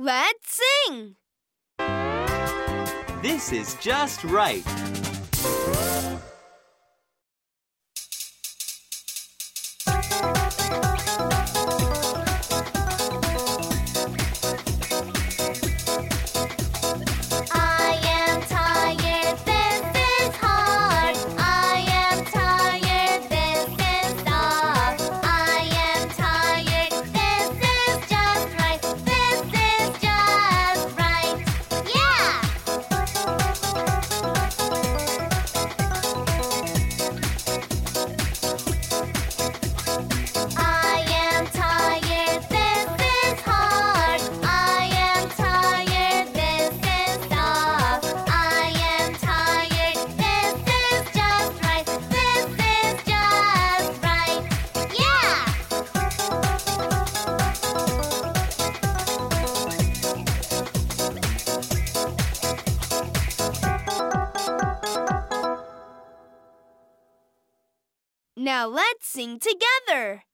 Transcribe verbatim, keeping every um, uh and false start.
Let's sing! This is just right. Now let's sing together.